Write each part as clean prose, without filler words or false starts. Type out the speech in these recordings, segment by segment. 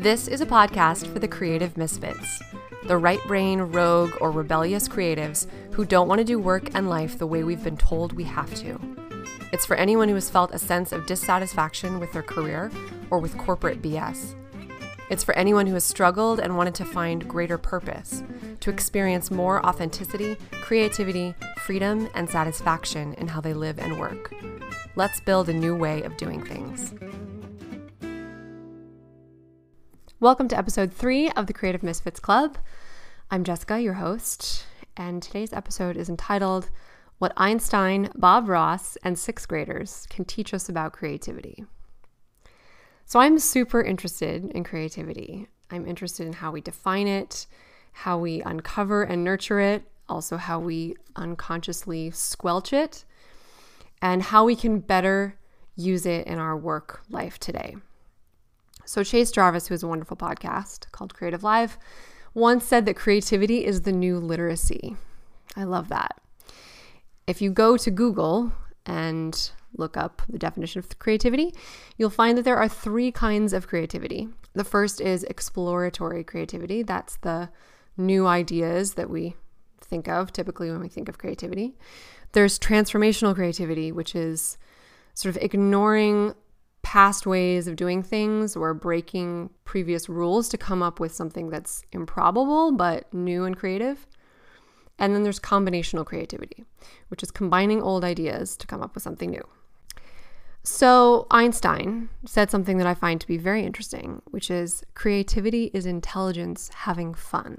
This is a podcast for the creative misfits, the right-brain, rogue, or rebellious creatives who don't want to do work and life the way we've been told we have to. It's for anyone who has felt a sense of dissatisfaction with their career or with corporate BS. It's for anyone who has struggled and wanted to find greater purpose, to experience more authenticity, creativity, freedom, and satisfaction in how they live and work. Let's build a new way of doing things. Welcome to episode 3 of the Creative Misfits Club. I'm Jessica, your host, and today's episode is entitled, What Einstein, Bob Ross, and Sixth Graders Can Teach Us About Creativity. So I'm super interested in creativity. I'm interested in how we define it, how we uncover and nurture it, also how we unconsciously squelch it, and how we can better use it in our work life today. So Chase Jarvis, who has a wonderful podcast called Creative Live, once said that creativity is the new literacy. I love that. If you go to Google and look up the definition of creativity, you'll find that there are 3 kinds of creativity. The first is exploratory creativity. That's the new ideas that we think of typically when we think of creativity. There's transformational creativity, which is sort of ignoring past ways of doing things or breaking previous rules to come up with something that's improbable but new and creative. And then there's combinational creativity, which is combining old ideas to come up with something new. So Einstein said something that I find to be very interesting, which is creativity is intelligence having fun.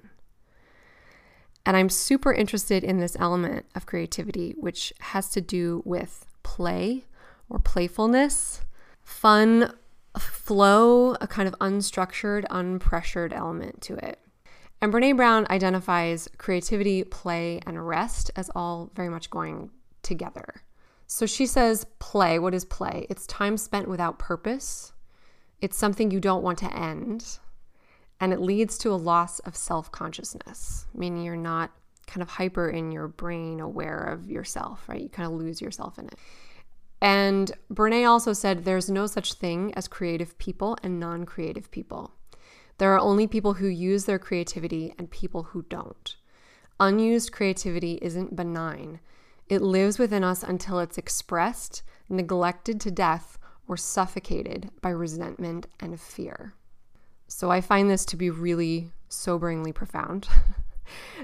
And I'm super interested in this element of creativity, which has to do with play or playfulness, fun, flow, a kind of unstructured, unpressured element to it. And Brené Brown identifies creativity, play, and rest as all very much going together. So she says play, what is play? It's time spent without purpose. It's something you don't want to end. And it leads to a loss of self-consciousness, meaning you're not kind of hyper in your brain aware of yourself, right? You kind of lose yourself in it. And Brené also said there's no such thing as creative people and non-creative people. There are only people who use their creativity and people who don't. Unused creativity isn't benign. It lives within us until it's expressed, neglected to death, or suffocated by resentment and fear. So I find this to be really soberingly profound,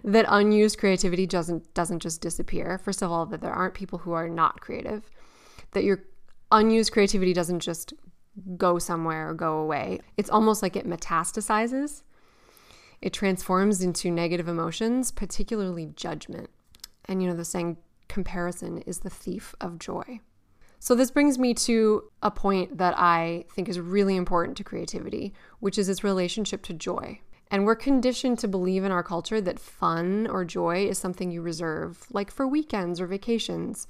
that unused creativity doesn't just disappear. First of all, that there aren't people who are not creative, that your unused creativity doesn't just go somewhere or go away. It's almost like it metastasizes. It transforms into negative emotions, particularly judgment. And you know the saying, comparison is the thief of joy. So this brings me to a point that I think is really important to creativity, which is its relationship to joy. And we're conditioned to believe in our culture that fun or joy is something you reserve, like for weekends or vacations,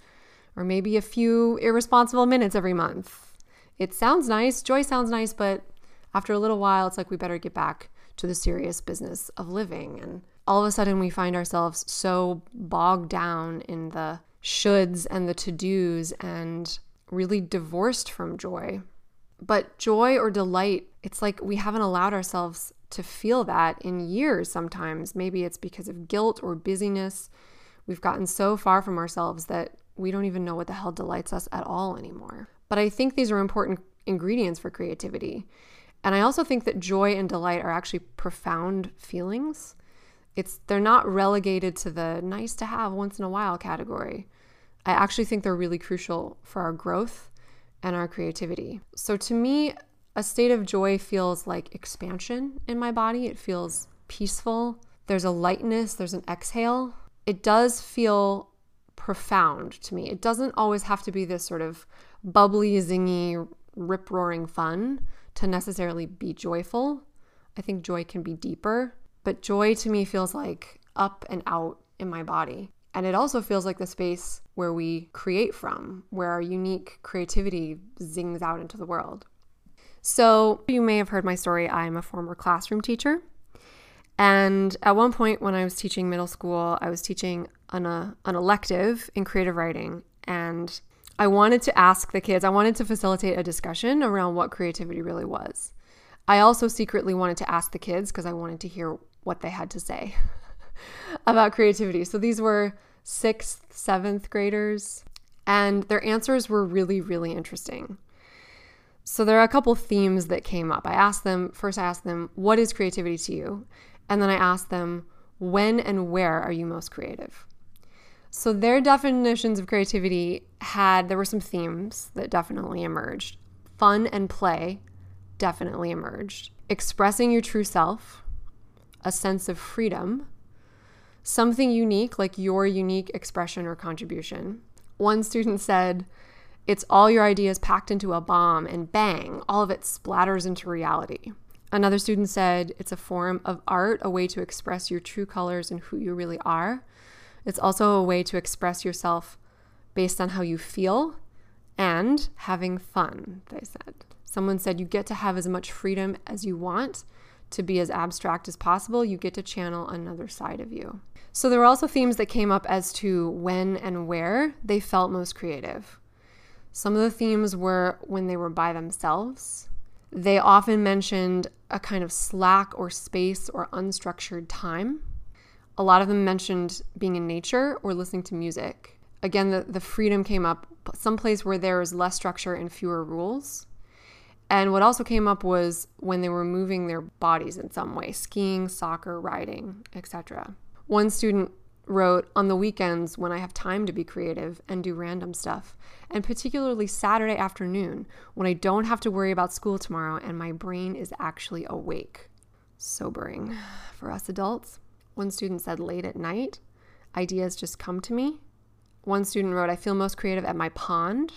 or maybe a few irresponsible minutes every month. It sounds nice, joy sounds nice, but after a little while, it's like we better get back to the serious business of living. And all of a sudden we find ourselves so bogged down in the shoulds and the to-dos and really divorced from joy. But joy or delight, it's like we haven't allowed ourselves to feel that in years sometimes. Maybe it's because of guilt or busyness. We've gotten so far from ourselves that we don't even know what the hell delights us at all anymore. But I think these are important ingredients for creativity. And I also think that joy and delight are actually profound feelings. They're not relegated to the nice to have once in a while category. I actually think they're really crucial for our growth and our creativity. So to me, a state of joy feels like expansion in my body. It feels peaceful. There's a lightness, there's an exhale. It does feel profound to me. It doesn't always have to be this sort of bubbly, zingy, rip-roaring fun to necessarily be joyful. I think joy can be deeper, but joy to me feels like up and out in my body. And it also feels like the space where we create from, where our unique creativity zings out into the world. So you may have heard my story. I'm a former classroom teacher. And at one point when I was teaching middle school, I was teaching an elective in creative writing. And I wanted to facilitate a discussion around what creativity really was. I also secretly wanted to ask the kids because I wanted to hear what they had to say about creativity. So these were 6th, 7th graders, and their answers were really, really interesting. So there are a couple themes that came up. I asked them, what is creativity to you? And then I asked them, when and where are you most creative? So their definitions of creativity there were some themes that definitely emerged. Fun and play definitely emerged. Expressing your true self, a sense of freedom, something unique, like your unique expression or contribution. One student said, it's all your ideas packed into a bomb and bang, all of it splatters into reality. Another student said, it's a form of art, a way to express your true colors and who you really are. It's also a way to express yourself based on how you feel and having fun, they said. Someone said, you get to have as much freedom as you want, to be as abstract as possible. You get to channel another side of you. So there were also themes that came up as to when and where they felt most creative. Some of the themes were when they were by themselves. They often mentioned a kind of slack or space or unstructured time. A lot of them mentioned being in nature or listening to music. Again, the freedom came up, someplace where there was less structure and fewer rules. And what also came up was when they were moving their bodies in some way, skiing, soccer, riding, etc. One student wrote, on the weekends when I have time to be creative and do random stuff, and particularly Saturday afternoon when I don't have to worry about school tomorrow and my brain is actually awake. Sobering for us adults. One student said, late at night, ideas just come to me. One student wrote, I feel most creative at my pond.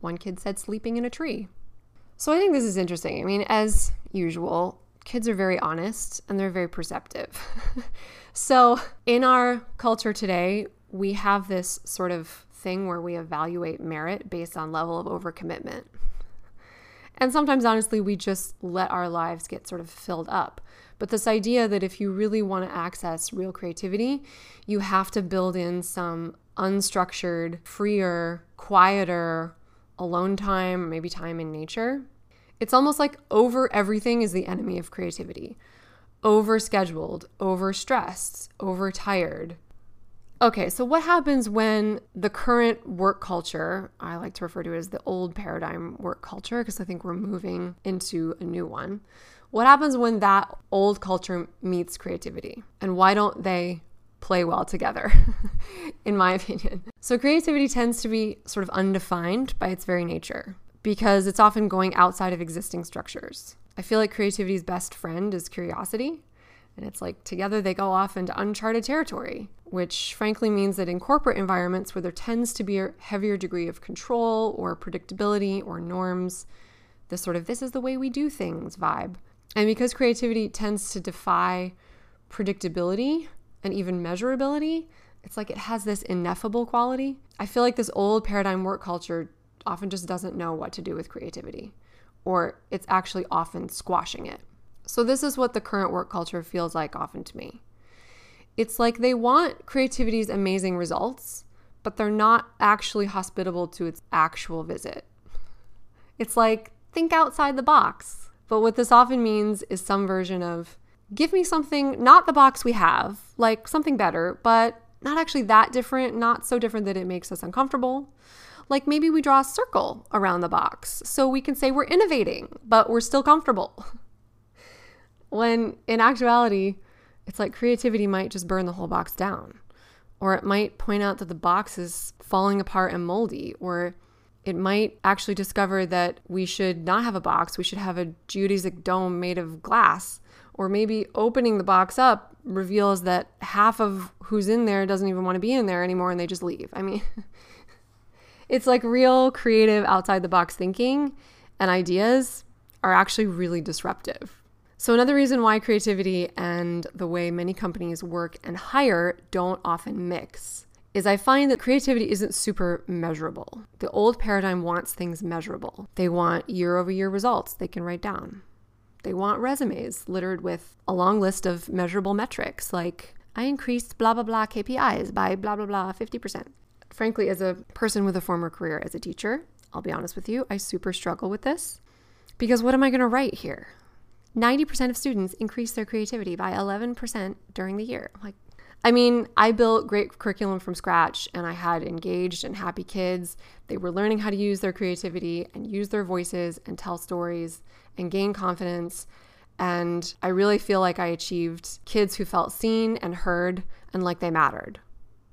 One kid said, sleeping in a tree. So I think this is interesting. I mean, as usual, kids are very honest and they're very perceptive. So in our culture today, we have this sort of thing where we evaluate merit based on level of overcommitment. And sometimes, honestly, we just let our lives get sort of filled up. But this idea that if you really want to access real creativity, you have to build in some unstructured, freer, quieter, alone time, maybe time in nature. It's almost like over everything is the enemy of creativity. Overscheduled, overstressed, overtired. Okay, so what happens when the current work culture, I like to refer to it as the old paradigm work culture because I think we're moving into a new one. What happens when that old culture meets creativity? And why don't they play well together, in my opinion? So creativity tends to be sort of undefined by its very nature because it's often going outside of existing structures. I feel like creativity's best friend is curiosity, and it's like together they go off into uncharted territory, which frankly means that in corporate environments where there tends to be a heavier degree of control or predictability or norms, this sort of this is the way we do things vibe. And because creativity tends to defy predictability and even measurability, it's like it has this ineffable quality. I feel like this old paradigm work culture often just doesn't know what to do with creativity, or it's actually often squashing it. So this is what the current work culture feels like often to me. It's like they want creativity's amazing results, but they're not actually hospitable to its actual visit. It's like, think outside the box. But what this often means is some version of, give me something, not the box we have, like something better, but not actually that different, not so different that it makes us uncomfortable. Like maybe we draw a circle around the box so we can say we're innovating, but we're still comfortable. When in actuality, it's like creativity might just burn the whole box down, or it might point out that the box is falling apart and moldy, or it might actually discover that we should not have a box, we should have a geodesic dome made of glass. Or maybe opening the box up reveals that half of who's in there doesn't even want to be in there anymore and they just leave. I mean, it's like real creative outside the box thinking and ideas are actually really disruptive. So another reason why creativity and the way many companies work and hire don't often mix is I find that creativity isn't super measurable. The old paradigm wants things measurable. They want year-over-year results they can write down. They want resumes littered with a long list of measurable metrics, like I increased blah, blah, blah KPIs by blah, blah, blah 50%. Frankly, as a person with a former career as a teacher, I'll be honest with you, I super struggle with this because what am I going to write here? 90% of students increased their creativity by 11% during the year. Like, I mean, I built great curriculum from scratch, and I had engaged and happy kids. They were learning how to use their creativity and use their voices and tell stories and gain confidence. And I really feel like I achieved kids who felt seen and heard and like they mattered.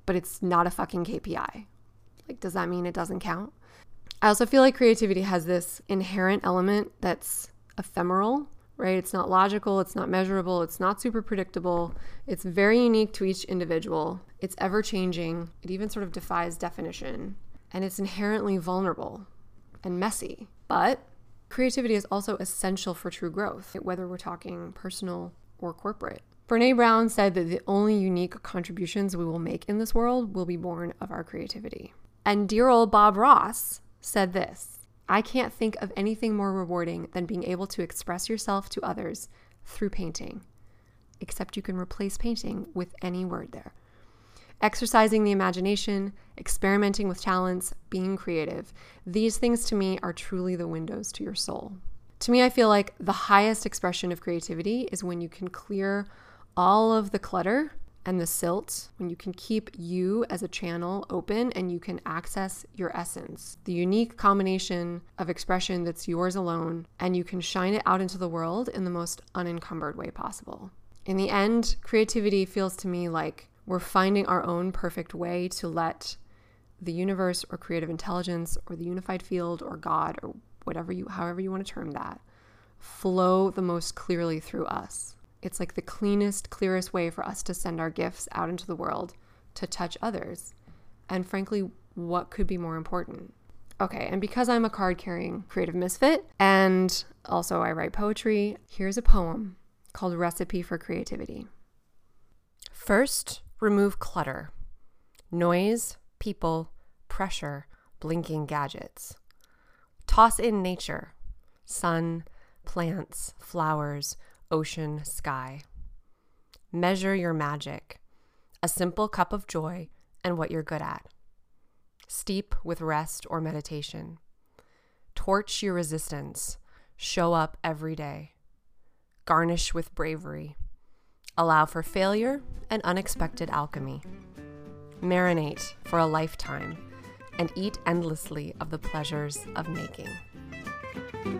But it's not a fucking KPI. Like, does that mean it doesn't count? I also feel like creativity has this inherent element that's ephemeral, right? It's not logical, it's not measurable, it's not super predictable. It's very unique to each individual. It's ever-changing. It even sort of defies definition. And it's inherently vulnerable and messy. But creativity is also essential for true growth, whether we're talking personal or corporate. Brené Brown said that the only unique contributions we will make in this world will be born of our creativity. And dear old Bob Ross said this: I can't think of anything more rewarding than being able to express yourself to others through painting, except you can replace painting with any word there. Exercising the imagination, experimenting with talents, being creative. These things to me are truly the windows to your soul. To me, I feel like the highest expression of creativity is when you can clear all of the clutter and the silt, when you can keep you as a channel open and you can access your essence, the unique combination of expression that's yours alone, and you can shine it out into the world in the most unencumbered way possible. In the end, creativity feels to me like we're finding our own perfect way to let the universe or creative intelligence or the unified field or God or whatever you, however you want to term that, flow the most clearly through us. It's like the cleanest, clearest way for us to send our gifts out into the world to touch others. And frankly, what could be more important? Okay, and because I'm a card-carrying creative misfit and also I write poetry, here's a poem called Recipe for Creativity. First, remove clutter. Noise, people, pressure, blinking gadgets. Toss in nature. Sun, plants, flowers, ocean, sky. Measure your magic, a simple cup of joy and what you're good at. Steep with rest or meditation. Torch your resistance, show up every day. Garnish with bravery. Allow for failure and unexpected alchemy. Marinate for a lifetime and eat endlessly of the pleasures of making.